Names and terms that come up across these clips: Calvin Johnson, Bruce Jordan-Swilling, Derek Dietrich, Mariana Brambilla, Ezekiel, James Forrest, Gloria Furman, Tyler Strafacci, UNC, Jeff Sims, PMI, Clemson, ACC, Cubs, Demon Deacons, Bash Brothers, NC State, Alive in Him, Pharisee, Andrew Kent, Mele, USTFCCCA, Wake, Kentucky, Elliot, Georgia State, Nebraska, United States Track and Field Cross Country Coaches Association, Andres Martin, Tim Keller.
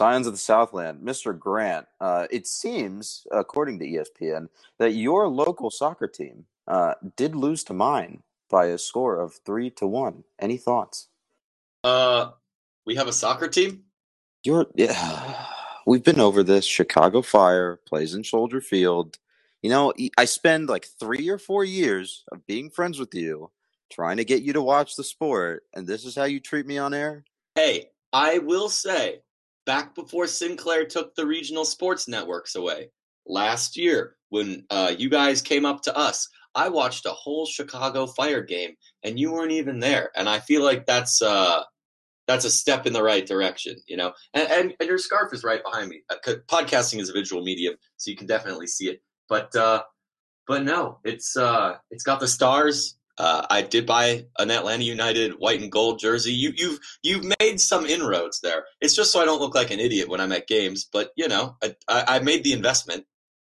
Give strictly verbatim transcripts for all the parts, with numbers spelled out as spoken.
Scions of the Southland, Mister Grant. Uh, it seems, according to E S P N, that your local soccer team uh, did lose to mine by a score of three to one. Any thoughts? Uh, we have a soccer team. You're, yeah, we've been over this. Chicago Fire plays in Soldier Field. You know, I spend like three or four years of being friends with you, trying to get you to watch the sport, and this is how you treat me on air? Hey, I will say, back before Sinclair took the regional sports networks away, last year when uh, you guys came up to us, I watched a whole Chicago Fire game, and you weren't even there. And I feel like that's uh, that's a step in the right direction, you know? And, and, and your scarf is right behind me. Podcasting is a visual medium, so you can definitely see it. But uh, but no, it's uh, it's got the stars. Uh, I did buy an Atlanta United white and gold jersey. You, you've you've made some inroads there. It's just so I don't look like an idiot when I'm at games. But you know, I, I, I made the investment.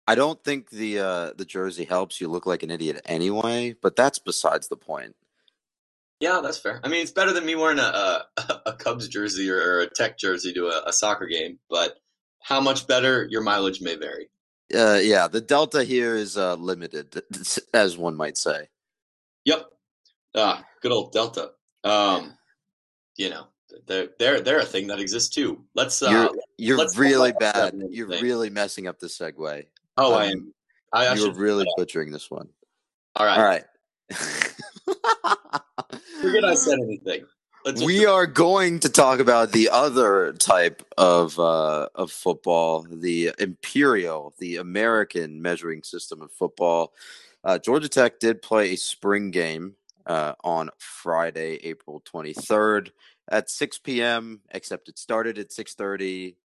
I don't think the uh, the jersey helps you look like an idiot anyway. But that's besides the point. Yeah, that's fair. I mean, it's better than me wearing a a, a Cubs jersey or a Tech jersey to a, a soccer game. But how much better, your mileage may vary. Uh, yeah, the delta here is uh, limited, as one might say. Yep. Ah, good old Delta. Um, you know, they're, they're, they're a thing that exists too. Let's, uh, you're, you're let's really bad. You're thing. really messing up the segue. Oh, um, I am. I, I you're really butchering this one. All right. All right. Forget I said anything. We are going to talk about the other type of uh, of football, the imperial, the American measuring system of football. Uh, Georgia Tech did play a spring game uh, on Friday, April twenty-third at six p.m., except it started at six thirty,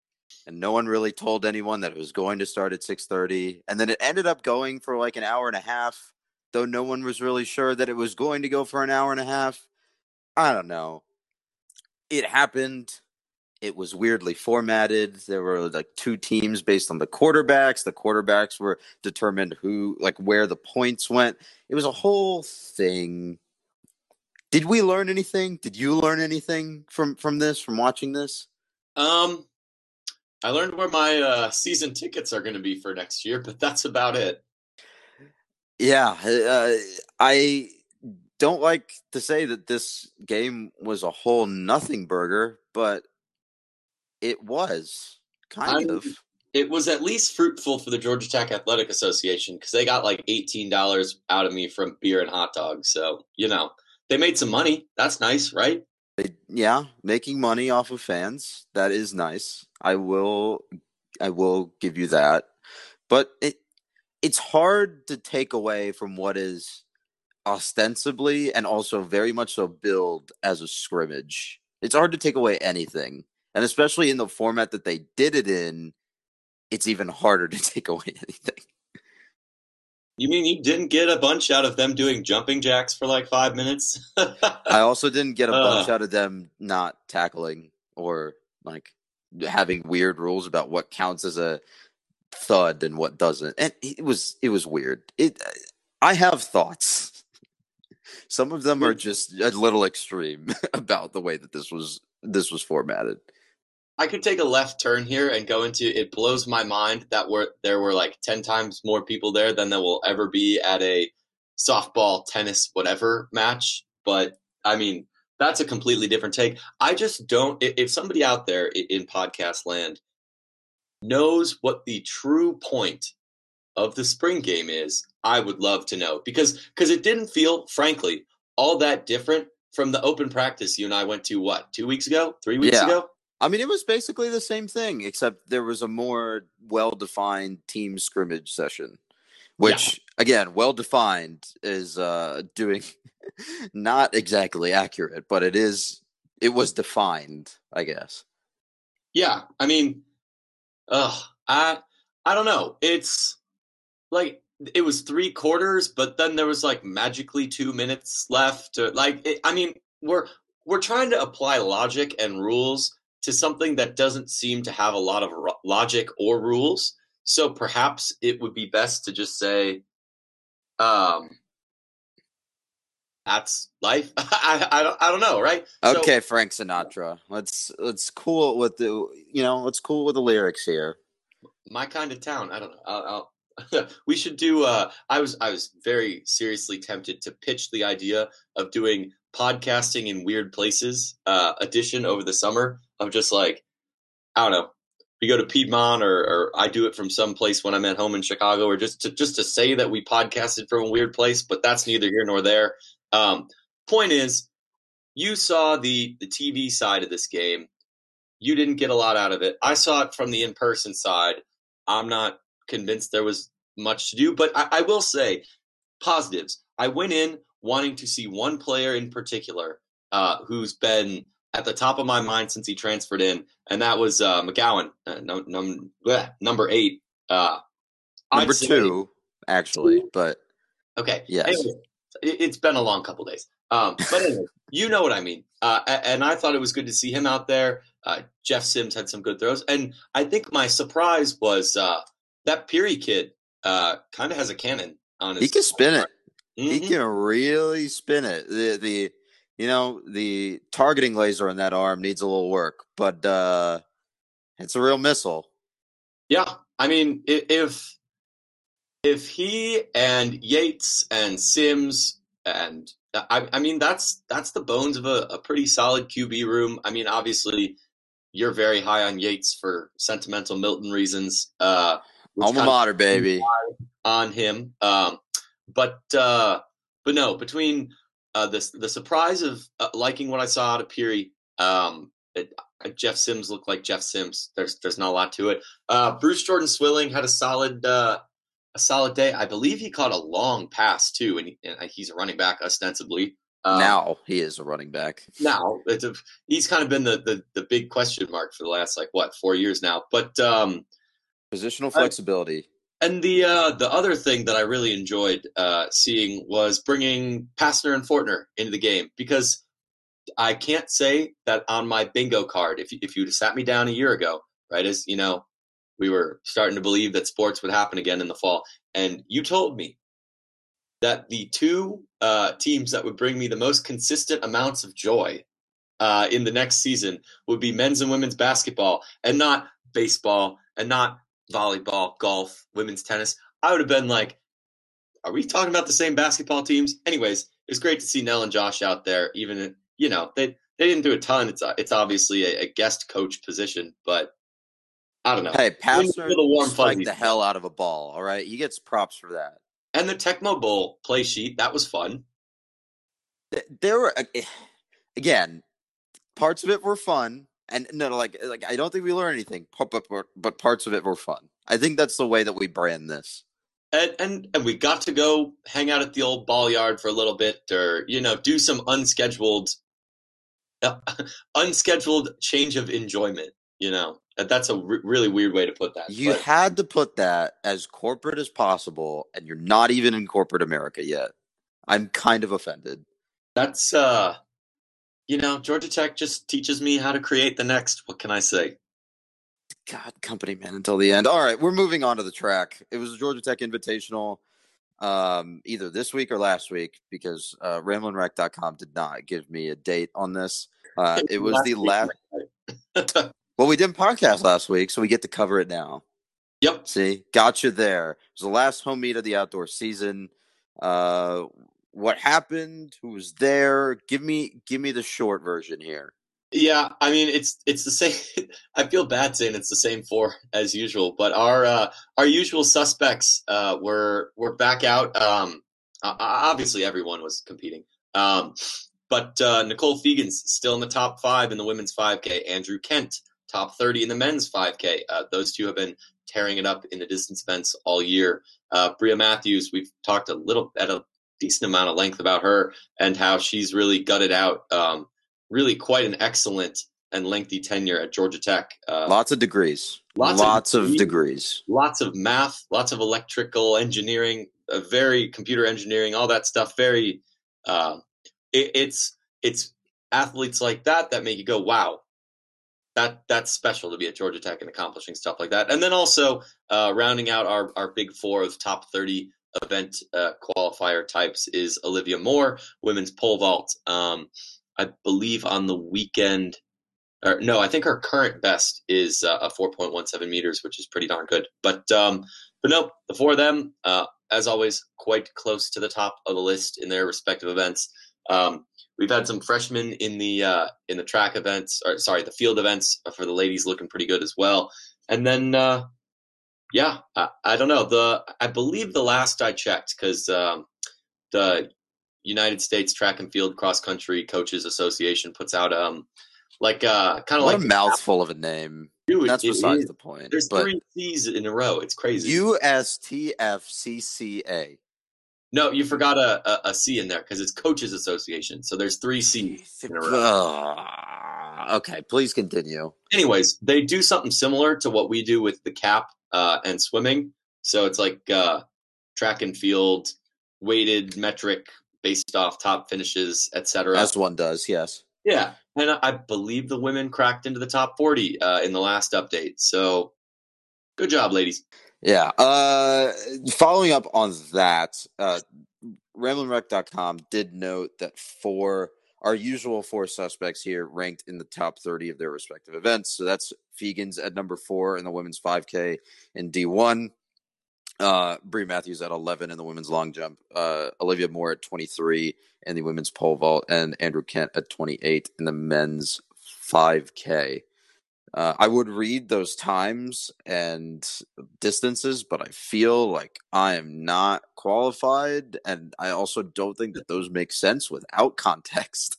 and no one really told anyone that it was going to start at six thirty. And then it ended up going for like an hour and a half, though no one was really sure that it was going to go for an hour and a half. I don't know. It happened. It was weirdly formatted. There were like two teams based on the quarterbacks. The quarterbacks were determined who, like where the points went. It was a whole thing. Did we learn anything? Did you learn anything from, from this, from watching this? Um, I learned where my uh, season tickets are going to be for next year, but that's about it. Yeah. Uh, I don't like to say that this game was a whole nothing burger, but it was, kind I, of. It was at least fruitful for the Georgia Tech Athletic Association because they got like eighteen dollars out of me from beer and hot dogs. So, you know, they made some money. That's nice, right? They, yeah, making money off of fans. That is nice. I will I will give you that. But it it's hard to take away from what is ostensibly and also very much so billed as a scrimmage. It's hard to take away anything. And especially in the format that they did it in, it's even harder to take away anything. You mean you didn't get a bunch out of them doing jumping jacks for like five minutes? I also didn't get a bunch uh, out of them not tackling or like having weird rules about what counts as a thud and what doesn't. And it was it was weird. It I have thoughts. Some of them are just a little extreme about the way that this was this was formatted. I could take a left turn here and go into it blows my mind that we're, there were like ten times more people there than there will ever be at a softball, tennis, whatever match. But, I mean, that's a completely different take. I just don't – if somebody out there in podcast land knows what the true point of the spring game is, I would love to know. Because because it didn't feel, frankly, all that different from the open practice you and I went to, what, two weeks ago, three weeks yeah. ago? I mean, it was basically the same thing, except there was a more well-defined team scrimmage session, which, yeah. again, well-defined is uh, doing not exactly accurate, but it is. It was defined, I guess. Yeah, I mean, uh, I I don't know. It's like it was three quarters, but then there was like magically two minutes left. Or, like, it, I mean, we're we're trying to apply logic and rules to something that doesn't seem to have a lot of ro- logic or rules. So perhaps it would be best to just say, um, that's life. I, I I don't know, right? Okay, so, Frank Sinatra. Let's let's cool with the you know let's cool with the lyrics here. My kind of town. I don't know. I'll, I'll, we should do. Uh, I was I was very seriously tempted to pitch the idea of doing podcasting in weird places uh, edition over the summer of just like I don't know. We go to Piedmont, or, or I do it from some place when I'm at home in Chicago, or just to just to say that we podcasted from a weird place, but that's neither here nor there. Um, point is, you saw the the T V side of this game. You didn't get a lot out of it. I saw it from the in-person side. I'm not convinced there was much to do, but I, I will say positives. I went in wanting to see one player in particular uh, who's been at the top of my mind since he transferred in, and that was uh, McGowan, uh, num- num- bleh, number eight. Uh, number two, actually, but okay. Yes. Anyway, it's been a long couple days. Um, but anyway, you know what I mean. Uh, and I thought it was good to see him out there. Uh, Jeff Sims had some good throws. And I think my surprise was uh, that Peary kid uh, kind of has a cannon on his. He can spin it. Mm-hmm. He can really spin it. The the... You know, the targeting laser in that arm needs a little work, but uh, it's a real missile. Yeah, I mean, if if he and Yates and Sims and I, I mean, that's that's the bones of a, a pretty solid Q B room. I mean, obviously, you're very high on Yates for sentimental Milton reasons. Uh, Alma mater, baby, on him. Um, but uh, but no, between. Uh, this, the surprise of uh, liking what I saw out of Peary, um, it, uh, Jeff Sims looked like Jeff Sims. There's there's not a lot to it. Uh, Bruce Jordan-Swilling had a solid uh, a solid day. I believe he caught a long pass, too, and, he, and he's a running back, ostensibly. Um, now he is a running back. Now. It's a, he's kind of been the, the, the big question mark for the last, like, what, four years now. But um, positional flexibility. I, And the uh, the other thing that I really enjoyed uh, seeing was bringing Pastner and Fortner into the game, because I can't say that on my bingo card, if if you'd have sat me down a year ago, right, as you know, we were starting to believe that sports would happen again in the fall, and you told me that the two uh, teams that would bring me the most consistent amounts of joy uh, in the next season would be men's and women's basketball, and not baseball, and not volleyball, golf, women's tennis. I would have been like, are we talking about the same basketball teams? Anyways, it's great to see Nell and Josh out there. Even, you know, they they didn't do a ton. It's it's obviously a, a guest coach position, but I don't know. Hey, Pastner spiked the hell out of a ball, all right? He gets props for that. And the Tecmo Bowl play sheet, that was fun. There were, again, parts of it were fun. And no, like, like I don't think we learned anything, but, but but parts of it were fun. I think that's the way that we brand this. And, and and we got to go hang out at the old ball yard for a little bit, or you know, do some unscheduled, uh, unscheduled change of enjoyment. You know, that's a r- really weird way to put that. You but. had to put that as corporate as possible, and you're not even in corporate America yet. I'm kind of offended. That's uh. You know, Georgia Tech just teaches me how to create the next. What can I say? God, company man until the end. All right, we're moving on to the track. It was a Georgia Tech Invitational um, either this week or last week, because uh, Ramblin' Wreck dot com did not give me a date on this. Uh, it was last the last. La- well, we didn't podcast last week, so we get to cover it now. Yep. See, gotcha there. It was the last home meet of the outdoor season. Uh What happened? Who was there? Give me, give me the short version here. Yeah, I mean it's it's the same. I feel bad saying it's the same four as usual, but our uh, our usual suspects uh, were were back out. Um, obviously, everyone was competing, um, but uh, Nicole Feagans still in the top five in the women's five K. Andrew Kent top thirty in the men's five K. Uh, those two have been tearing it up in the distance events all year. Uh, Bria Matthews, we've talked a little at a decent amount of length about her and how she's really gutted out um, really quite an excellent and lengthy tenure at Georgia Tech. Uh, lots of degrees. Lots, lots of, of degrees. Lots of math, lots of electrical engineering, uh, very computer engineering, all that stuff. Very, uh, it, it's it's athletes like that that make you go, wow, that that's special to be at Georgia Tech and accomplishing stuff like that. And then also uh, rounding out our, our big four of top thirty event uh, qualifier types is Olivia Moore, women's pole vault. Um, I believe on the weekend, or no, I think her current best is uh, a four point one seven meters, which is pretty darn good. But um, but no, the four of them, uh, as always, quite close to the top of the list in their respective events. Um, we've had some freshmen in the uh, in the track events, or sorry, the field events for the ladies, looking pretty good as well. And then, uh, yeah, I, I don't know. The I believe the last I checked, because um, the United States Track and Field Cross Country Coaches Association puts out um like uh kind of like a mouthful of a name. Dude, that's besides is. the point. There's but three C's in a row. It's crazy. U S T F C C A. No, you forgot a, a, a C in there because it's Coaches Association. So there's three C's in a row. Uh, okay, please continue. Anyways, they do something similar to what we do with the cap uh, and swimming. So it's like uh, track and field, weighted metric based off top finishes, et cetera. As one does, yes. Yeah, and I believe the women cracked into the top forty uh, in the last update. So good job, ladies. Yeah. Uh, following up on that, uh, Ramblin Wreck dot com did note that four, our usual four suspects here ranked in the top thirty of their respective events. So that's Feagans at number four in the women's five K and D one. Uh, Bria Matthews at eleven in the women's long jump. Uh, Olivia Moore at twenty-three in the women's pole vault. And Andrew Kent at twenty-eight in the men's five K. Uh, I would read those times and distances, but I feel like I am not qualified, and I also don't think that those make sense without context.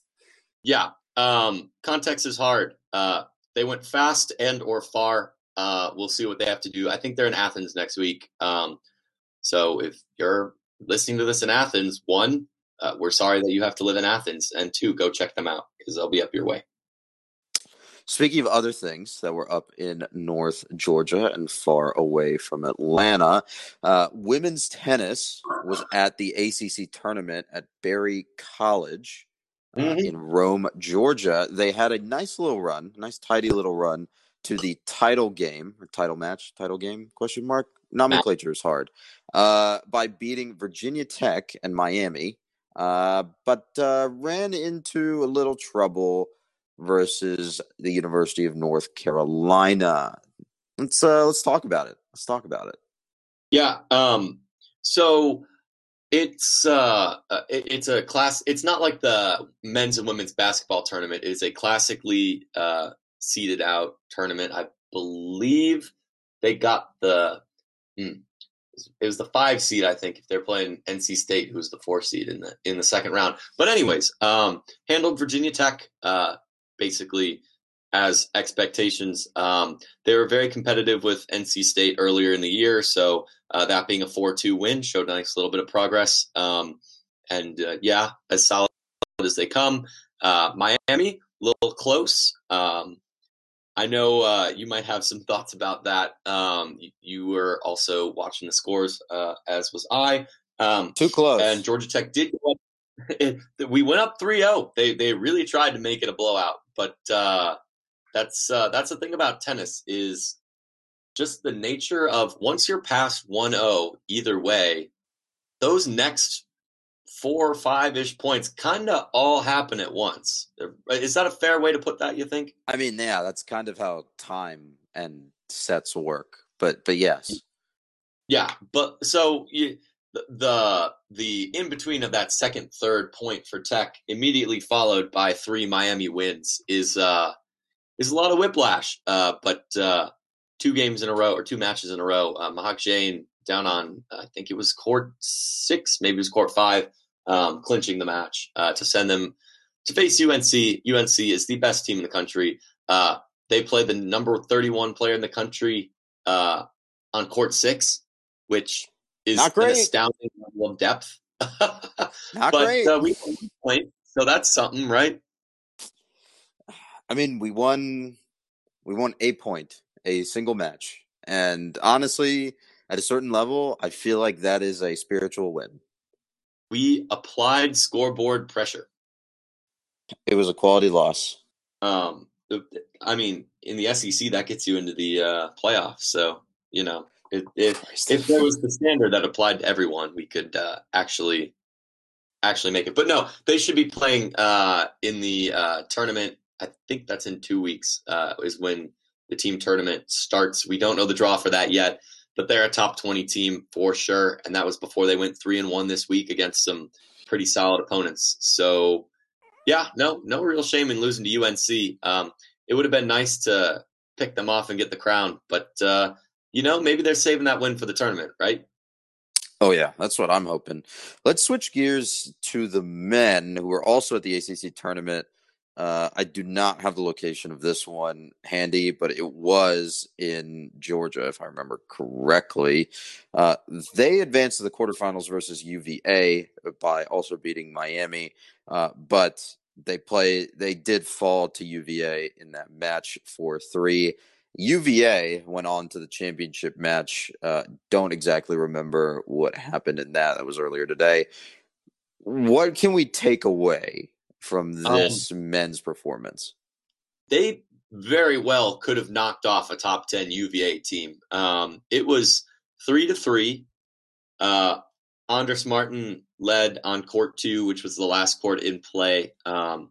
Yeah, um, context is hard. Uh, they went fast and or far. Uh, we'll see what they have to do. I think they're in Athens next week. Um, so if you're listening to this in Athens, one, uh, we're sorry that you have to live in Athens, and two, go check them out because they'll be up your way. Speaking of other things that were up in North Georgia and far away from Atlanta, uh, women's tennis was at the A C C tournament at Berry College uh, mm-hmm. in Rome, Georgia. They had a nice little run, nice tidy little run to the title game, or title match, title game, question mark. Nomenclature is hard. Uh, by beating Virginia Tech and Miami, uh, but uh, ran into a little trouble versus the University of North Carolina. Let's uh, let's talk about it. Let's talk about it. Yeah. Um. So it's uh it, it's a class. It's not like the men's and women's basketball tournament. It's a classically uh seeded out tournament. I believe they got the. Mm, it was the five seed, I think, if they're playing N C State, who's the four seed in the in the second round. But anyways, um, handled Virginia Tech. Uh. Basically as expectations. Um, they were very competitive with N C State earlier in the year. So uh, that being a four two win showed a nice little bit of progress. Um, and uh, yeah, as solid as they come. Uh, Miami, a little close. Um, I know uh, you might have some thoughts about that. Um, you, you were also watching the scores, uh, as was I. Um, Too close. And Georgia Tech did go up. It, we went up three oh. They they really tried to make it a blowout, but uh, that's uh, that's the thing about tennis is just the nature of once you're past one oh, either way, those next four or five-ish points kind of all happen at once. Is that a fair way to put that, you think? I mean, yeah, that's kind of how time and sets work, but but yes. Yeah, but so you – The the in-between of that second, third point for Tech immediately followed by three Miami wins is uh, is a lot of whiplash. Uh, but uh, two games in a row or two matches in a row, uh, Mahak Jain down on, I think it was court six, maybe it was court five, um, clinching the match uh, to send them to face U N C. U N C is the best team in the country. Uh, they play the number thirty-one player in the country uh, on court six, which – is not great. An astounding level of depth. Not but, great. Uh, we won, so that's something, right? I mean, we won. We won a point, a single match, and honestly, at a certain level, I feel like that is a spiritual win. We applied scoreboard pressure. It was a quality loss. Um, I mean, in the S E C, that gets you into the uh, playoffs, so you know. If if, if there was the standard that applied to everyone, we could uh, actually actually make it. But no, they should be playing uh, in the uh, tournament. I think that's in two weeks uh, is when the team tournament starts. We don't know the draw for that yet, but they're a top twenty team for sure. And that was before they went three and one this week against some pretty solid opponents. So yeah, no, no real shame in losing to U N C. Um, it would have been nice to pick them off and get the crown, but uh, you know, maybe they're saving that win for the tournament, right? Oh yeah, that's what I'm hoping. Let's switch gears to the men who are also at the A C C tournament. Uh, I do not have the location of this one handy, but it was in Georgia, if I remember correctly. Uh, they advanced to the quarterfinals versus U V A by also beating Miami, uh, but they play. They did fall to U V A in that match four three. U V A went on to the championship match. Uh, don't exactly remember what happened in that. That was earlier today. What can we take away from this um, men's performance? They very well could have knocked off a top ten U V A team. Um, it was three to three. Uh, Andres Martin led on court two, which was the last court in play, um,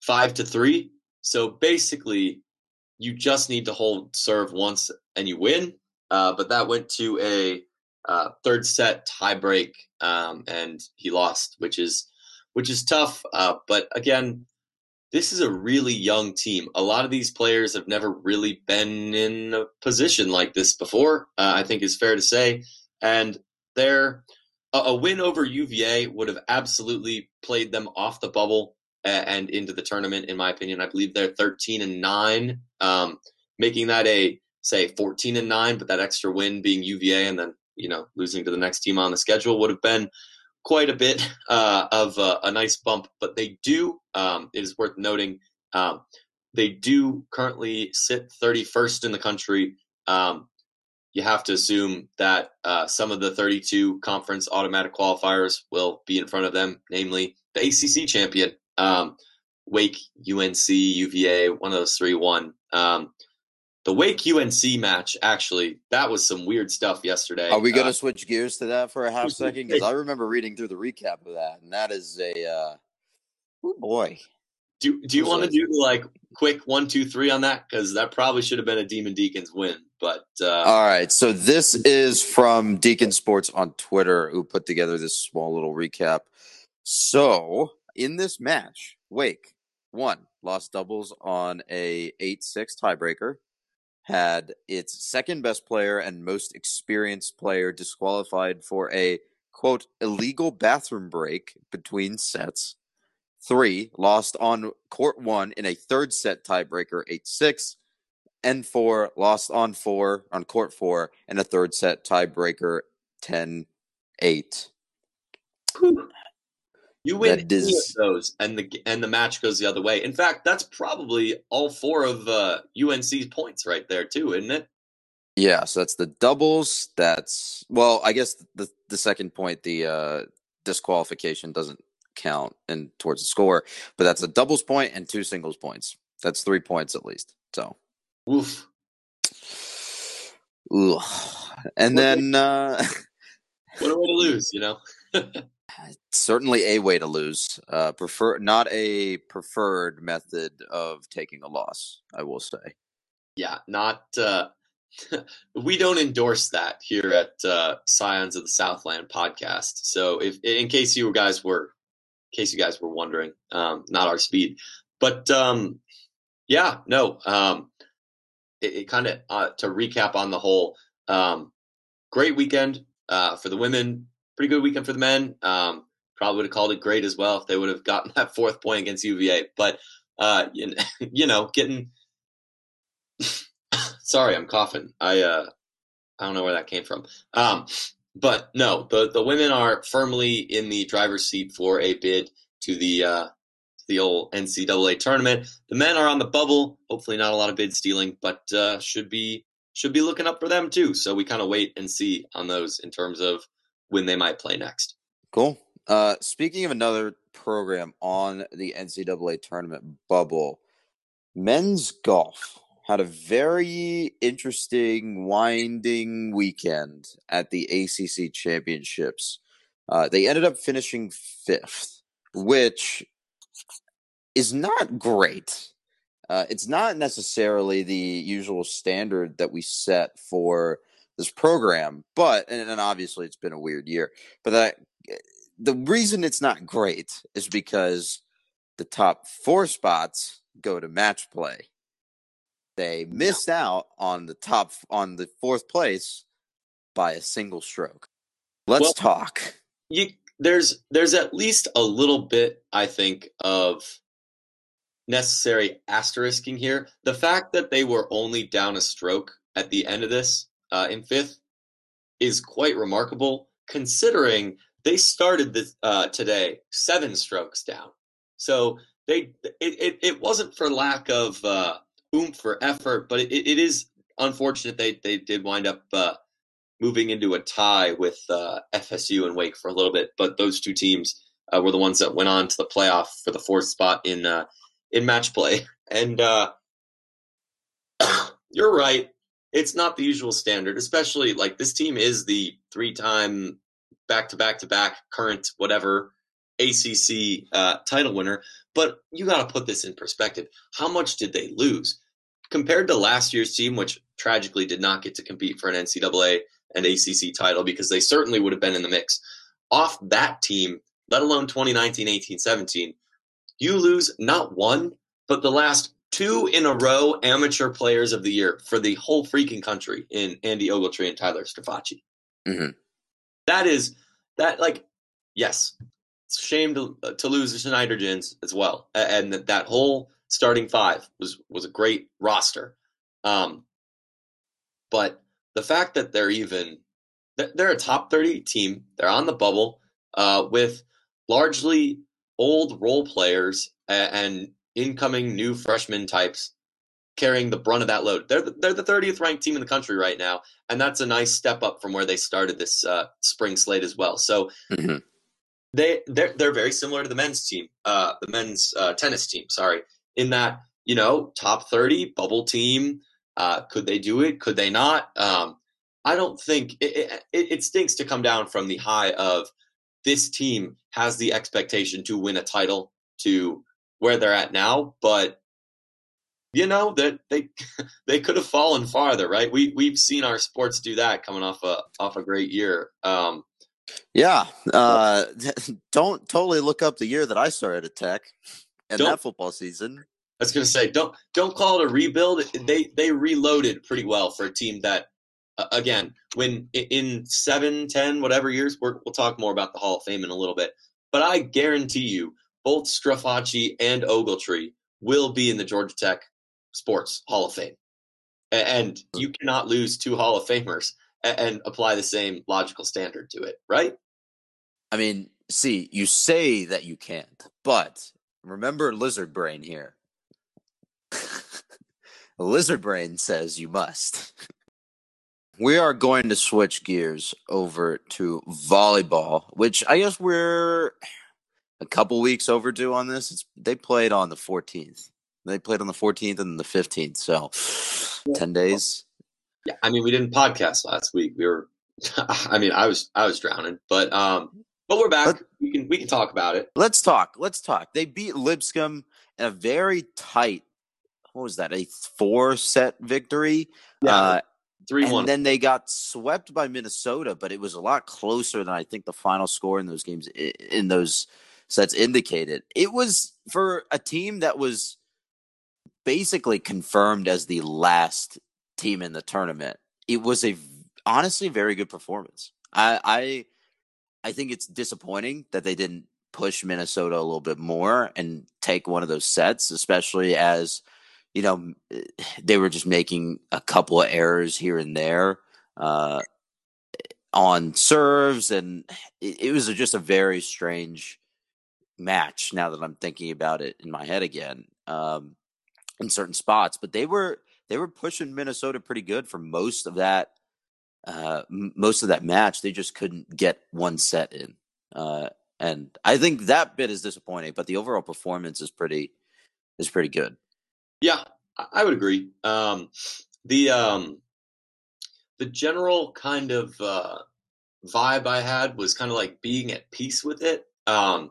five to three. So basically you just need to hold serve once and you win. Uh, but that went to a uh, third set tie break. Um, and he lost, which is, which is tough. Uh, but again, this is a really young team. A lot of these players have never really been in a position like this before, uh, I think is fair to say. And their, a, a win over U V A would have absolutely played them off the bubble and, and into the tournament, in my opinion. I believe they're thirteen and nine, um, making that a, say, fourteen and nine, but that extra win being U V A and then, you know, losing to the next team on the schedule would have been quite a bit uh, of uh, a nice bump, but they do, um, it is worth noting, um, they do currently sit thirty-first in the country. Um, you have to assume that uh, some of the thirty-two conference automatic qualifiers will be in front of them, namely the A C C champion, um, Wake, U N C, U V A, one of those three won. Um, the Wake-U N C match, actually, that was some weird stuff yesterday. Are we going to uh, switch gears to that for a half second? Because I remember reading through the recap of that, and that is a uh, – oh, boy. Do do you want to do, like, quick one, two, three on that? Because that probably should have been a Demon Deacons win. But uh, all right, so this is from Deacon Sports on Twitter, who put together this small little recap. So in this match, Wake won, lost doubles on a eight six tiebreaker. Had its second best player and most experienced player disqualified for a, quote, illegal bathroom break between sets. Three, lost on court one in a third set tiebreaker, eight six. And four, lost on four, on court four, in a third set tiebreaker, ten eight. You win any of those, and the and the match goes the other way. In fact, that's probably all four of uh, U N C's points right there, too, isn't it? Yeah, so that's the doubles. That's, well, I guess the the second point, the uh, disqualification doesn't count in towards the score, but that's a doubles point and two singles points. That's three points at least. So, oof. Ugh. And what then, uh, what a way to lose, you know. Certainly a way to lose. Uh, prefer not a preferred method of taking a loss, I will say. Yeah, not. Uh, we don't endorse that here at uh, Scions of the Southland podcast. So, if in case you guys were, in case you guys were wondering, um, not our speed, but um, yeah, no. Um, it it kind of uh, to recap on the whole. Um, great weekend uh, for the women. Pretty good weekend for the men. Um, probably would have called it great as well if they would have gotten that fourth point against U V A. But, uh, you, you know, getting – sorry, I'm coughing. I uh, I don't know where that came from. Um, but, no, the, the women are firmly in the driver's seat for a bid to the uh, the old N C double A tournament. The men are on the bubble. Hopefully not a lot of bid stealing, but uh, should be should be looking up for them too. So we kind of wait and see on those in terms of when they might play next. Cool. Uh, speaking of another program on the N C double A tournament bubble, men's golf had a very interesting, winding weekend at the A C C championships. Uh, they ended up finishing fifth, which is not great. Uh, it's not necessarily the usual standard that we set for this program, but, and, and obviously it's been a weird year, but that the reason it's not great is because the top four spots go to match play. They missed out on the top, on the fourth place by a single stroke. Let's well, talk. You, there's, there's at least a little bit, I think, of necessary asterisking here. The fact that they were only down a stroke at the end of this uh, in fifth is quite remarkable, considering they started this, uh, today seven strokes down. So they it, it, it wasn't for lack of uh, oomph or effort, but it, it is unfortunate they, they did wind up uh, moving into a tie with uh, F S U and Wake for a little bit. But those two teams uh, were the ones that went on to the playoff for the fourth spot in uh, in match play. And uh, you're right. It's not the usual standard, especially like this team is the three-time back-to-back-to-back current whatever A C C uh, title winner. But you got to put this in perspective. How much did they lose? Compared to last year's team, which tragically did not get to compete for an N C double A and A C C title because they certainly would have been in the mix. Off that team, let alone twenty nineteen, eighteen, seventeen, you lose not one, but the last two in a row amateur players of the year for the whole freaking country in Andy Ogletree and Tyler Strafacci. Mm-hmm. That is, that like, yes, it's a shame to, to lose the Schneidergens as well. And that, that whole starting five was, was a great roster. Um, but the fact that they're even, they're a top thirty team, they're on the bubble uh, with largely old role players and incoming new freshman types carrying the brunt of that load. They're the, they're the thirtieth ranked team in the country right now, and that's a nice step up from where they started this uh, spring slate as well. So mm-hmm. they they're, they're very similar to the men's team, uh, the men's uh, tennis team. Sorry, in that you know top thirty bubble team. Uh, could they do it? Could they not? Um, I don't think it, it, it stinks to come down from the high of this team has the expectation to win a title to where they're at now, but. You know that they they could have fallen farther, right? We we've seen our sports do that coming off a off a great year. Um, yeah, uh, don't totally look up the year that I started at Tech and that football season. I was going to say don't don't call it a rebuild. They they reloaded pretty well for a team that uh, again when in seven, ten, whatever years we're, we'll talk more about the Hall of Fame in a little bit. But I guarantee you, both Strafacci and Ogletree will be in the Georgia Tech Sports Hall of Fame. And you cannot lose two Hall of Famers and apply the same logical standard to it, right? I mean, see, you say that you can't, but remember Lizard Brain here. Lizard Brain says you must. We are going to switch gears over to volleyball, which I guess we're a couple weeks overdue on this. It's, they played on the fourteenth. They played on the fourteenth and the fifteenth, so ten days. Yeah, I mean, we didn't podcast last week. We were, I mean, I was, I was drowning, but, um, but we're back. Let, we can, we can talk about it. Let's talk. Let's talk. They beat Lipscomb in a very tight. What was that? A four-set victory. Yeah, uh, three and one. Then they got swept by Minnesota, but it was a lot closer than I think the final score in those games in those. So that's indicated. It was for a team that was basically confirmed as the last team in the tournament. It was a honestly very good performance. I I, I think it's disappointing that they didn't push Minnesota a little bit more and take one of those sets, especially as, you know, they were just making a couple of errors here and there uh, on serves. And it, it was just a very strange match now that I'm thinking about it in my head again um in certain spots, but they were they were pushing Minnesota pretty good for most of that uh m- most of that match. They just couldn't get one set in uh and I think that bit is disappointing, but the overall performance is pretty is pretty good. Yeah, I would agree. Um, the um, the general kind of uh, vibe I had was kind of like being at peace with it. Um,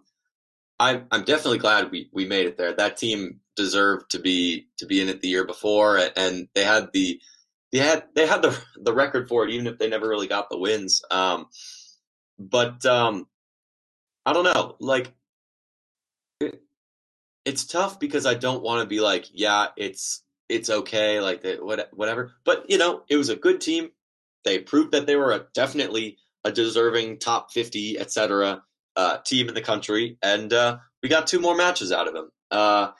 I, I'm definitely glad we, we made it there. That team deserved to be to be in it the year before, and they had the they had they had the the record for it, even if they never really got the wins. Um, but um, I don't know, like. It, It's tough because I don't want to be like, yeah, it's it's okay, like they, what, whatever. But, you know, it was a good team. They proved that they were a, definitely a deserving top fifty, et cetera, uh, team in the country. And uh, we got two more matches out of them. Uh,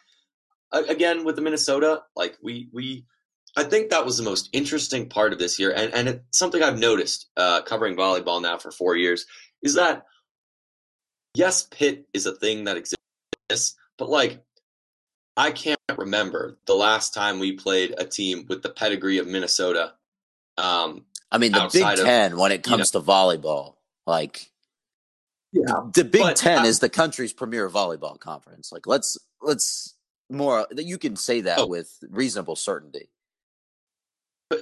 again, with the Minnesota, like we, we – I think that was the most interesting part of this year. And, and it's something I've noticed uh, covering volleyball now for four years is that, yes, Pitt is a thing that exists. But, like, I can't remember the last time we played a team with the pedigree of Minnesota. Um, I mean, the Big Ten, of, when it comes you know, to volleyball, like, yeah, the Big but, Ten I, is the country's premier volleyball conference. Like, let's, let's more, you can say that oh, with reasonable certainty.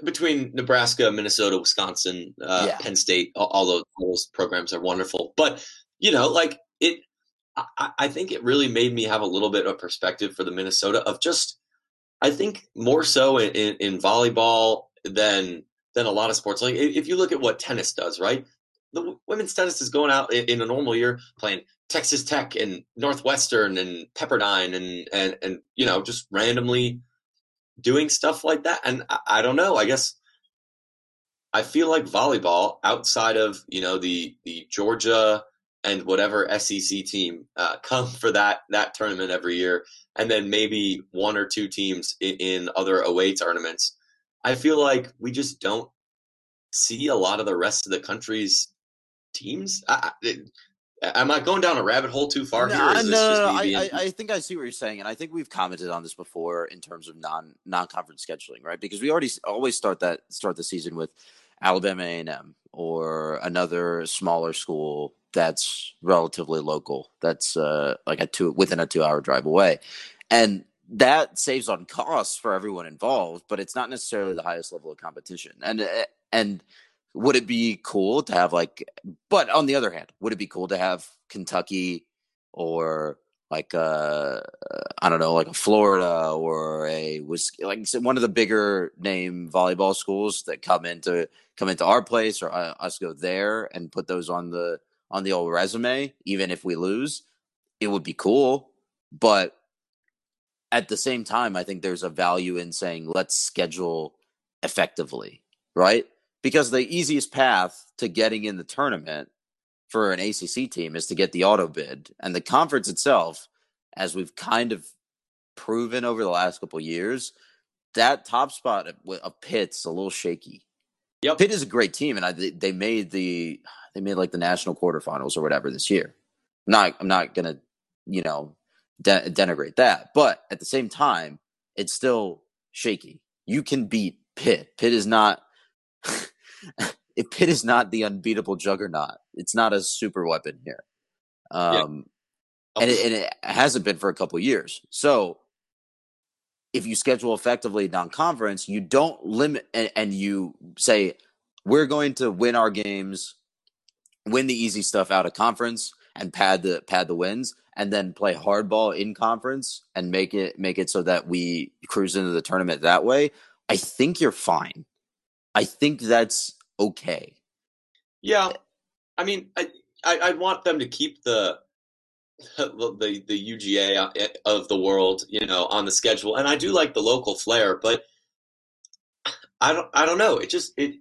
Between Nebraska, Minnesota, Wisconsin, uh, yeah. Penn State, all those, all those programs are wonderful. But, you know, like, it, I think it really made me have a little bit of perspective for the Minnesota of just, I think more so in, in, in volleyball than than a lot of sports. Like if you look at what tennis does, right? The women's tennis is going out in, in a normal year playing Texas Tech and Northwestern and Pepperdine and and and you know just randomly doing stuff like that. And I, I don't know. I guess I feel like volleyball outside of you know the the Georgia. And whatever S E C team uh, come for that that tournament every year, and then maybe one or two teams in, in other away tournaments. I feel like we just don't see a lot of the rest of the country's teams. I, I, am I going down a rabbit hole too far no, here? Is no, this no, no. Being... I, I think I see what you're saying, and I think we've commented on this before in terms of non non-conference scheduling, right? Because we already always start that start the season with Alabama A and M or another smaller school. That's relatively local. That's uh, like a two within a two-hour drive away, and that saves on costs for everyone involved. But it's not necessarily the highest level of competition. And and would it be cool to have like? But on the other hand, would it be cool to have Kentucky or like uh I don't know, like a Florida or a like one of the bigger name volleyball schools that come into come into our place or us go there and put those on the. on the old resume, even if we lose, it would be cool. But at the same time, I think there's a value in saying, let's schedule effectively, right? Because the easiest path to getting in the tournament for an A C C team is to get the auto bid. And the conference itself, as we've kind of proven over the last couple of years, that top spot of Pitt's a little shaky. Yep. Pitt is a great team, and I, they made the they made like the national quarterfinals or whatever this year. I'm not I'm not gonna you know de- denigrate that, but at the same time, it's still shaky. You can beat Pitt. Pitt is not if Pitt is not the unbeatable juggernaut. It's not a super weapon here, um, yeah. and, it, and it hasn't been for a couple of years. So if you schedule effectively non-conference, you don't limit and, and you say, we're going to win our games, win the easy stuff out of conference and pad the pad the wins, and then play hardball in conference and make it make it so that we cruise into the tournament that way. I think you're fine. I think that's okay. Yeah. I mean, I I, I want them to keep the the the U G A of the world, you know, on the schedule, and I do like the local flair, but I don't I don't know. It just it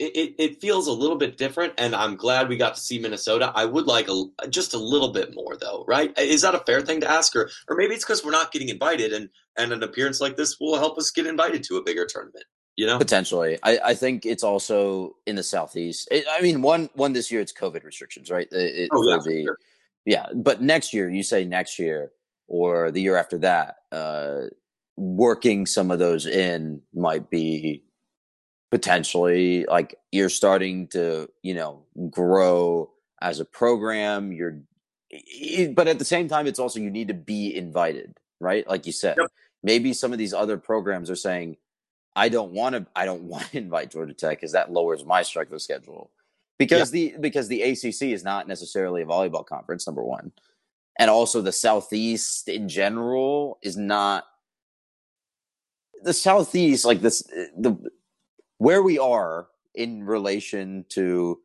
it it feels a little bit different, and I'm glad we got to see Minnesota. I would like a just a little bit more, though, right? Is that a fair thing to ask, or or maybe it's because we're not getting invited, and and an appearance like this will help us get invited to a bigger tournament, you know? Potentially, I I think it's also in the Southeast. It, I mean, one one this year it's COVID restrictions, right? It, it oh yeah. Be, sure. Yeah, but next year, you say next year or the year after that, uh, working some of those in might be potentially like you're starting to, you know, grow as a program. You're, but at the same time, it's also you need to be invited, right? Like you said, yep. maybe some of these other programs are saying, I don't want to, I don't want to invite Georgia Tech because that lowers my strength of schedule. Because yeah. the because the A C C is not necessarily a volleyball conference, number one. And also the Southeast in general is not the Southeast, like this, the where we are in relation to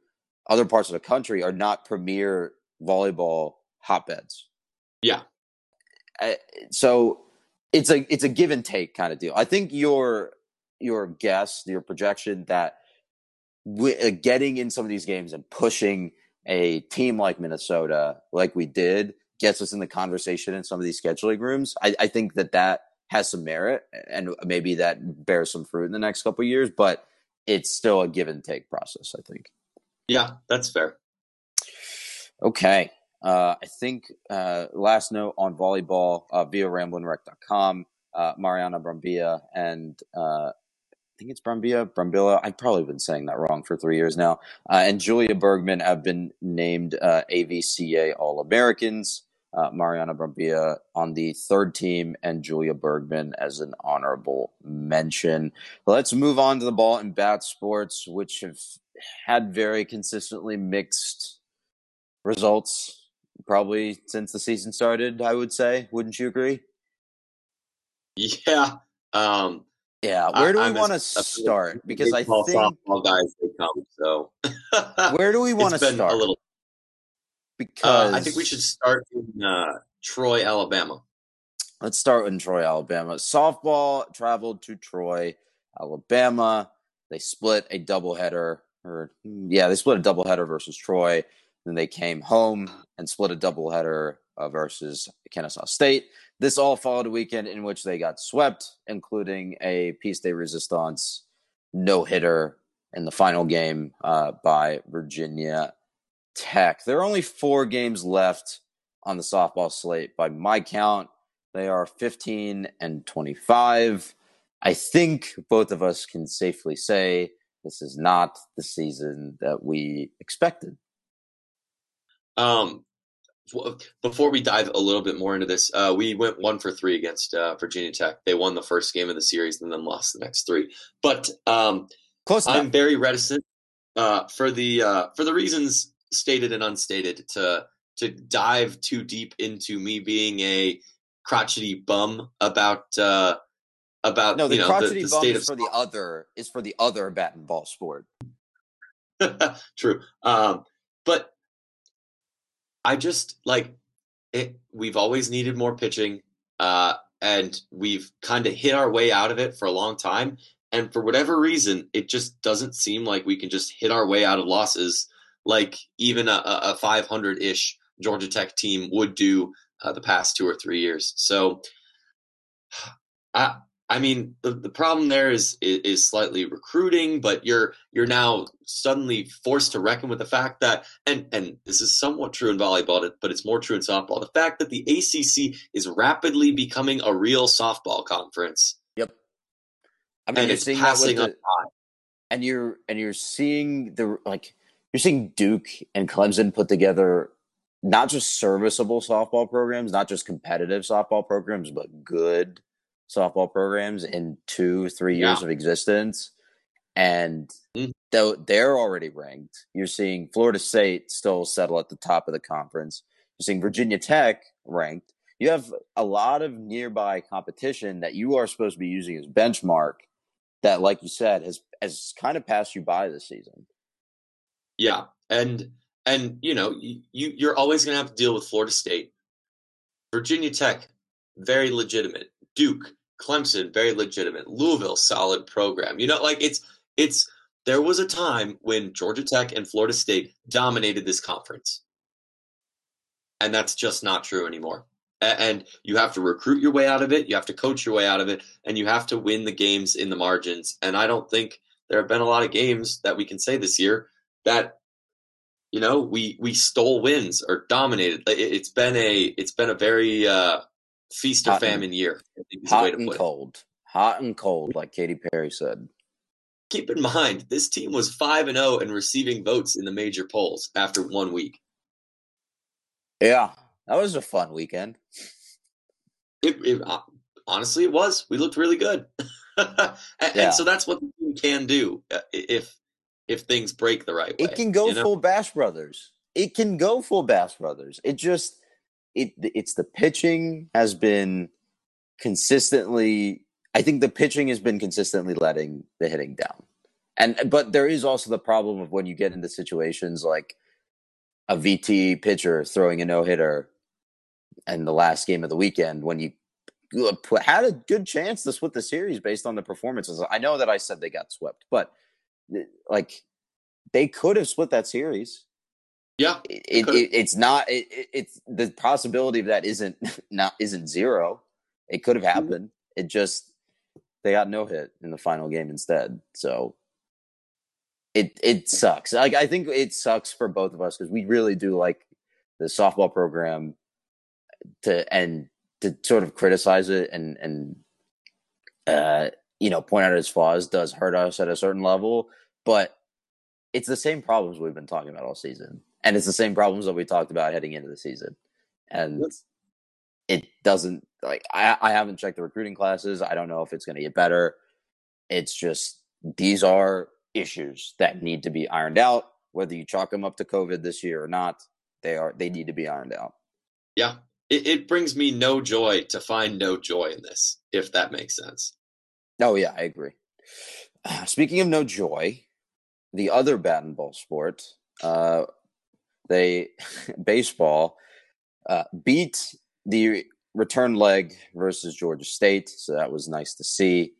other parts of the country are not premier volleyball hotbeds. Yeah. I, so it's a it's a give and take kind of deal. I think your your guess, your projection that we, uh, getting in some of these games and pushing a team like Minnesota, like we did, gets us in the conversation in some of these scheduling rooms. I, I think that that has some merit, and maybe that bears some fruit in the next couple of years, but it's still a give and take process, I think. Yeah, that's fair. Okay. Uh, I think uh, last note on volleyball, uh, via ramblin rec dot com, uh, Mariana Brambilla and uh, I think it's Brambilla, Brambilla. I've probably been saying that wrong for three years now. Uh, and Julia Bergman have been named uh, A V C A All-Americans. Uh, Mariana Brambilla on the third team and Julia Bergman as an honorable mention. Let's move on to the ball and bat sports, which have had very consistently mixed results probably since the season started, I would say. Wouldn't you agree? Yeah. Um, yeah. Where do I, we want to start? A, because I think softball guys, they come, so. Where do we want to start? A little- Because uh, I think we should start in uh, Troy, Alabama. Let's start in Troy, Alabama. Softball traveled to Troy, Alabama. They split a doubleheader, or yeah, they split a doubleheader versus Troy. Then they came home and split a doubleheader uh, versus Kennesaw State. This all followed a weekend in which they got swept, including a piece de resistance no hitter in the final game uh, by Virginia Tech. There are only four games left on the softball slate. By my count, they are fifteen and twenty-five. I think both of us can safely say this is not the season that we expected. Um, before we dive a little bit more into this, uh, we went one for three against uh, Virginia Tech. They won the first game of the series and then lost the next three. But um, close enough. I'm very reticent uh, for the uh, for the reasons stated and unstated to to dive too deep into me being a crotchety bum about uh about no the you know, crotchety the, the bum state is for the other is for the other bat and ball sport. True. Um but I just like it, we've always needed more pitching uh and we've kind of hit our way out of it for a long time, and for whatever reason it just doesn't seem like we can just hit our way out of losses like even a, a five hundred-ish Georgia Tech team would do uh, the past two or three years. So, I I mean, the, the problem there is, is is slightly recruiting, but you're you're now suddenly forced to reckon with the fact that, and, and this is somewhat true in volleyball, but it's more true in softball, the fact that the A C C is rapidly becoming a real softball conference. Yep. I mean, and it's passing up time. And you're, and you're seeing the, like, you're seeing Duke and Clemson put together not just serviceable softball programs, not just competitive softball programs, but good softball programs in two, three years yeah. of existence. And mm-hmm. though they're already ranked, you're seeing Florida State still settle at the top of the conference. You're seeing Virginia Tech ranked. You have a lot of nearby competition that you are supposed to be using as benchmark that, like you said, has, has kind of passed you by this season. Yeah, and and you know you you're always going to have to deal with Florida State, Virginia Tech, very legitimate. Duke, Clemson, very legitimate. Louisville, solid program. You know, like it's it's there was a time when Georgia Tech and Florida State dominated this conference, and that's just not true anymore. And you have to recruit your way out of it. You have to coach your way out of it, and you have to win the games in the margins. And I don't think there have been a lot of games that we can say this year that, you know, we, we stole wins or dominated. It, it's been a it's been a very uh, feast or famine year. I think is the way to put it. Hot and cold, hot and cold, like Katy Perry said. Keep in mind, this team was five and zero and receiving votes in the major polls after one week. Yeah, that was a fun weekend. It, it, honestly, it was. We looked really good. and, yeah. and so that's what the team can do if if things break the right way. It can go you know? full Bash Brothers. It can go full Bash Brothers. It just it it's the pitching has been consistently I think the pitching has been consistently letting the hitting down. And but there is also the problem of when you get into situations like a V T pitcher throwing a no-hitter and the last game of the weekend when you had a good chance to split the series based on the performances. I know that I said they got swept, but like they could have split that series. Yeah, it, it, it, it's not. It, it, it's the possibility of that isn't not isn't zero. It could have happened. It just they got no hit in the final game instead. So it it sucks. Like I think it sucks for both of us because we really do like the softball program to and to sort of criticize it and and uh, you know point out its flaws does hurt us at a certain level, but it's the same problems we've been talking about all season. And it's the same problems that we talked about heading into the season. And it doesn't – like I, I haven't checked the recruiting classes. I don't know if it's going to get better. It's just these are issues that need to be ironed out. Whether you chalk them up to COVID this year or not, they are they need to be ironed out. Yeah. It, it brings me no joy to find no joy in this, if that makes sense. Oh, yeah, I agree. Speaking of no joy, the other bat and ball sport uh, – They baseball uh, beat the return leg versus Georgia State, so that was nice to see.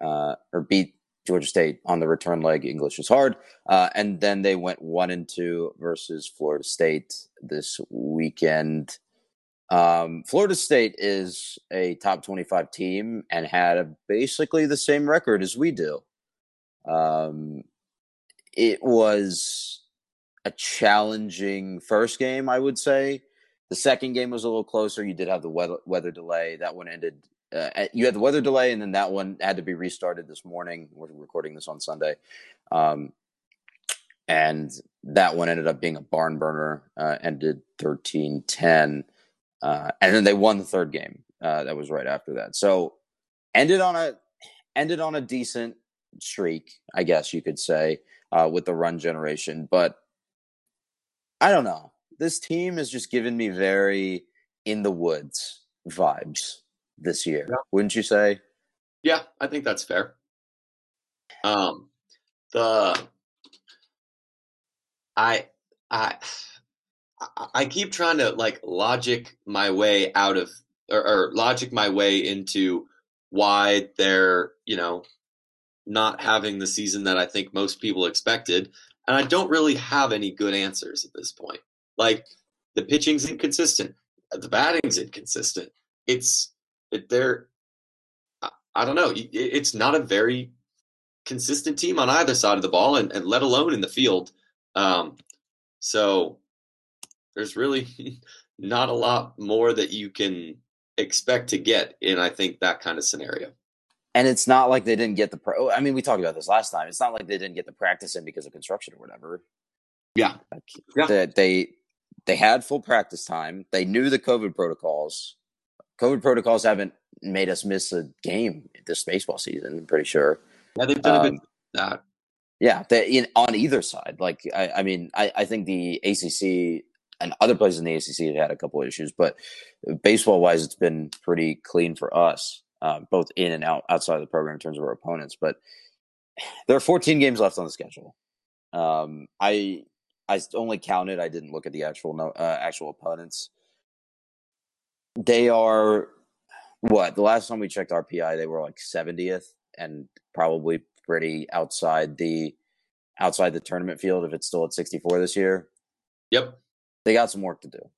Uh, or beat Georgia State on the return leg. English is hard, uh, and then they went one and two versus Florida State this weekend. Um, Florida State is a top twenty-five team and had a, basically the same record as we do. Um, it was. A challenging first game, I would say. The second game was a little closer. You did have the weather, weather delay. That one ended. Uh, you had the weather delay, and then that one had to be restarted this morning. We're recording this on Sunday, um, and that one ended up being a barn burner. Uh, ended thirteen ten, uh, and then they won the third game. Uh, that was right after that. So ended on a ended on a decent streak, I guess you could say, uh, with the run generation, but. I don't know. This team has just given me very in the woods vibes this year. Yeah. Wouldn't you say? Yeah, I think that's fair. Um, the I I I keep trying to like logic my way out of or, or logic my way into why they're, you know, not having the season that I think most people expected. And I don't really have any good answers at this point. Like the pitching's inconsistent, the batting's inconsistent. It's it, they're I, I don't know. It, it's not a very consistent team on either side of the ball, and, and let alone in the field. Um, so there's really not a lot more that you can expect to get in. I think that kind of scenario. And it's not like they didn't get the pro. I mean, we talked about this last time. It's not like they didn't get the practice in because of construction or whatever. Yeah, like, yeah. They, they they had full practice time. They knew the COVID protocols. COVID protocols haven't made us miss a game this baseball season. I'm pretty sure. Yeah, they've done um, a bit. Nah. Yeah, they, in, on either side. Like, I, I mean, I, I think the A C C and other places in the A C C have had a couple of issues, but baseball wise, it's been pretty clean for us. Uh, both in and out outside of the program in terms of our opponents, but there are fourteen games left on the schedule. Um, I I only counted; I didn't look at the actual no, uh, actual opponents. They are what the last time we checked R P I, they were like seventieth and probably pretty outside the outside the tournament field if it's still at sixty-four this year. Yep, they got some work to do,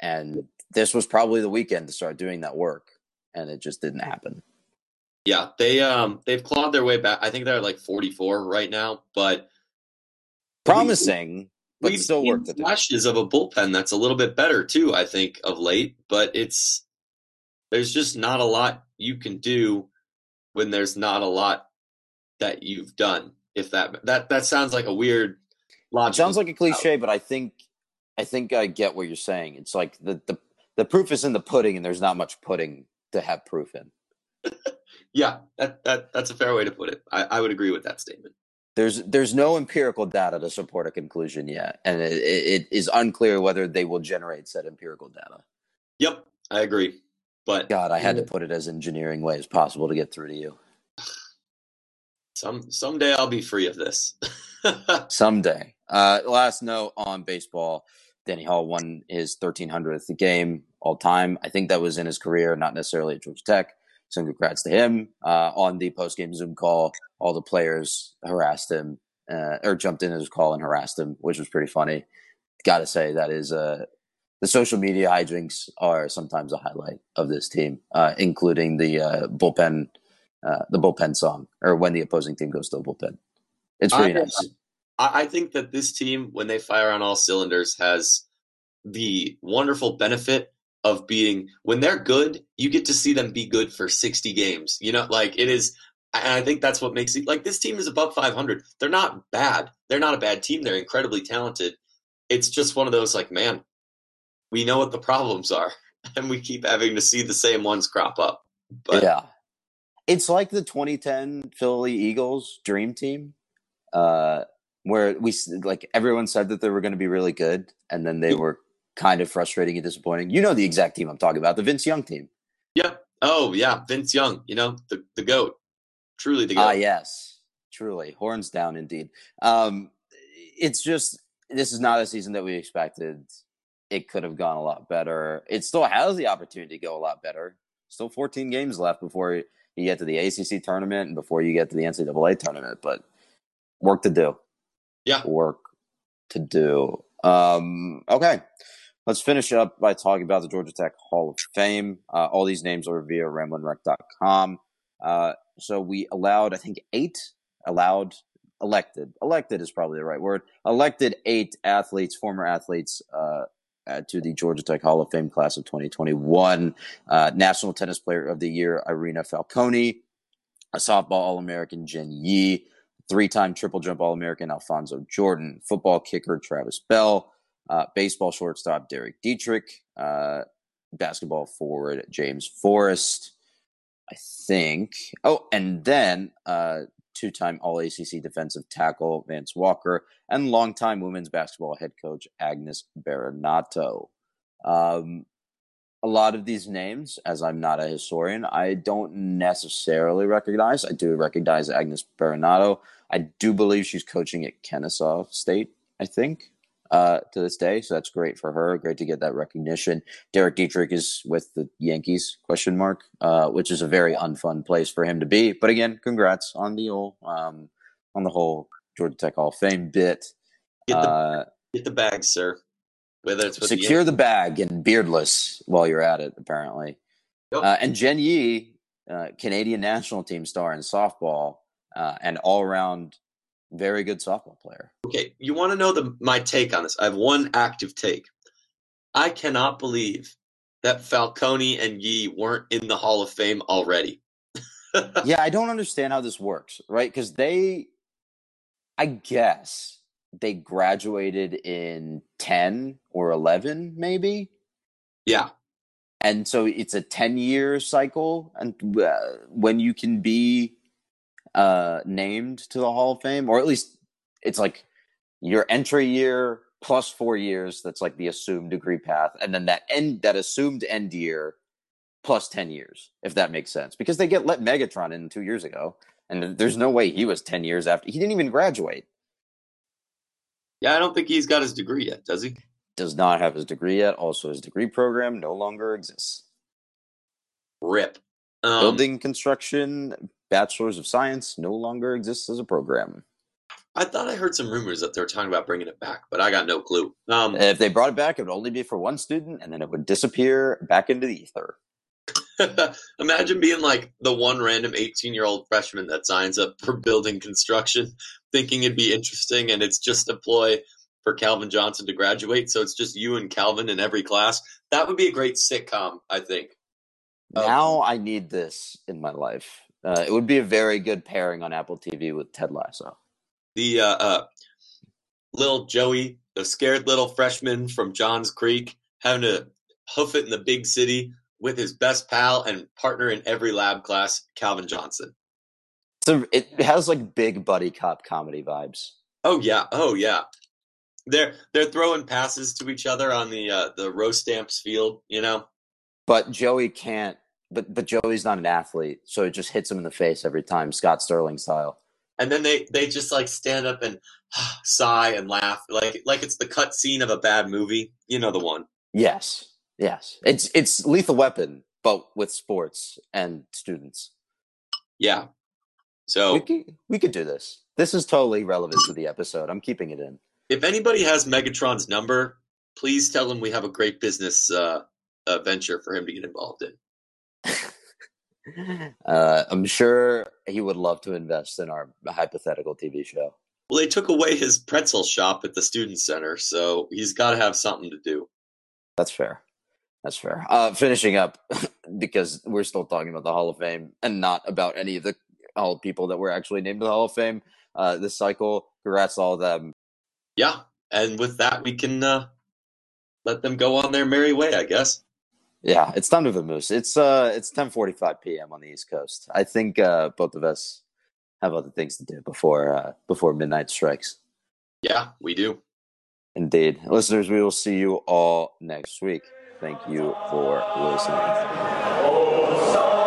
and this was probably the weekend to start doing that work. And it just didn't happen. Yeah, they um they've clawed their way back. I think they're at like forty-four right now, but promising. We, but we've still worked. Flashes of a bullpen that's a little bit better too. I think of late, but it's there's just not a lot you can do when there's not a lot that you've done. If that that that sounds like a weird logic. Sounds like a cliche, but I think I think I get what you're saying. It's like the the the proof is in the pudding, and there's not much pudding to have proof in. Yeah, that, that that's a fair way to put it. I, I would agree with that statement. There's there's no empirical data to support a conclusion yet, and it, it is unclear whether they will generate said empirical data. Yep, I agree. But God, I had to put it as engineering way as possible to get through to you. Some someday I'll be free of this. Someday. Uh, last note on baseball. Danny Hall won his thirteen hundredth game all time. I think that was in his career, not necessarily at Georgia Tech. So congrats to him. Uh, on the post-game Zoom call, all the players harassed him, uh, or jumped in his call and harassed him, which was pretty funny. Got to say that is uh, the social media hijinks are sometimes a highlight of this team, uh, including the uh, bullpen, uh, the bullpen song, or when the opposing team goes to the bullpen. It's pretty I, nice. I think that this team, when they fire on all cylinders, has the wonderful benefit of being, when they're good, you get to see them be good for sixty games. You know, like it is, and I think that's what makes it, like this team is above five hundred. They're not bad. They're not a bad team. They're incredibly talented. It's just one of those like, man, we know what the problems are and we keep having to see the same ones crop up. But yeah, it's like the twenty ten Philly Eagles dream team, uh, where we like everyone said that they were going to be really good. And then they were kind of frustrating and disappointing. You know the exact team I'm talking about, the Vince Young team. Yeah. Oh, yeah. Vince Young, you know, the, the GOAT. Truly the GOAT. Ah, yes. Truly. Horns down, indeed. Um, it's just, this is not a season that we expected. It could have gone a lot better. It still has the opportunity to go a lot better. Still fourteen games left before you get to the A C C tournament and before you get to the N C double A tournament. But work to do. Yeah. Work to do. Um, okay. Let's finish up by talking about the Georgia Tech Hall of Fame. Uh, all these names are via ramblin rec dot com. Uh, so we allowed, I think, eight allowed, elected. Elected is probably the right word. Elected eight athletes, former athletes, uh, to the Georgia Tech Hall of Fame class of twenty twenty-one. Uh, National Tennis Player of the Year, Irina Falcone. A softball All-American, Jen Yee. Three-time triple jump All-American, Alfonso Jordan. Football kicker, Travis Bell. Uh, baseball shortstop, Derek Dietrich. Uh, basketball forward, James Forrest, I think. Oh, and then uh, two-time All-A C C defensive tackle, Vance Walker, and longtime women's basketball head coach, Agnes Baranato. Um, a lot of these names, as I'm not a historian, I don't necessarily recognize. I do recognize Agnes Baranato. I do believe she's coaching at Kennesaw State, I think. Uh, to this day, so that's great for her. Great to get that recognition. Derek Dietrich is with the Yankees, question mark, uh, which is a very unfun place for him to be. But again, congrats on the old, um, on the whole Georgia Tech Hall of Fame bit. Get the, uh, get the bag, sir. Whether it's with secure the, the bag and beardless while you're at it, apparently. Yep. Uh, and Jen Yee, uh, Canadian national team star in softball, uh, and all-around very good softball player. Okay, you want to know the my take on this? I have one active take. I cannot believe that Falcone and Yee weren't in the Hall of Fame already. Yeah, I don't understand how this works, right? Because they, I guess, they graduated in ten or eleven, maybe? Yeah. And so it's a ten-year cycle, and uh, when you can be uh named to the Hall of Fame, or at least it's like your entry year plus four years, that's like the assumed degree path, and then that end that assumed end year plus ten years, if that makes sense, because they get let Megatron in two years ago and there's no way he was ten years after. He didn't even graduate. Yeah, I don't think he's got his degree yet. Does he? Does not have his degree yet. Also, his degree program no longer exists. Rip. Um, building construction Bachelors of Science no longer exists as a program. I thought I heard some rumors that they were talking about bringing it back, but I got no clue. Um, if they brought it back, it would only be for one student, and then it would disappear back into the ether. Imagine being like the one random eighteen-year-old freshman that signs up for building construction, thinking it'd be interesting, and it's just a ploy for Calvin Johnson to graduate, so it's just you and Calvin in every class. That would be a great sitcom, I think. Now um, I need this in my life. Uh, it would be a very good pairing on Apple T V with Ted Lasso. The uh, uh, little Joey, the scared little freshman from Johns Creek, having to hoof it in the big city, with his best pal and partner in every lab class, Calvin Johnson. So it has like big buddy cop comedy vibes. Oh yeah, oh yeah. They're they're throwing passes to each other on the uh, the Rose Stamps field, you know. But Joey can't. But but Joey's not an athlete, so it just hits him in the face every time, Scott Sterling style. And then they, they just like stand up and sigh and laugh, like like it's the cut scene of a bad movie. You know the one. Yes, yes. It's it's Lethal Weapon, but with sports and students. Yeah. So we could, we could do this. This is totally relevant to the episode. I'm keeping it in. If anybody has Megatron's number, please tell him we have a great business uh, uh, venture for him to get involved in. uh, I'm sure he would love to invest in our hypothetical T V show. Well, they took away his pretzel shop at the student center, so he's got to have something to do. That's fair. That's fair. Uh, finishing up, because we're still talking about the Hall of Fame and not about any of the all people that were actually named to the Hall of Fame uh, this cycle. Congrats all of them. Yeah, and with that, we can uh, let them go on their merry way, I guess. Yeah, it's time to the moose. It's uh, it's ten forty-five p.m. on the East Coast. I think uh, both of us have other things to do before uh, before midnight strikes. Yeah, we do. Indeed. Listeners, we will see you all next week. Thank you for listening.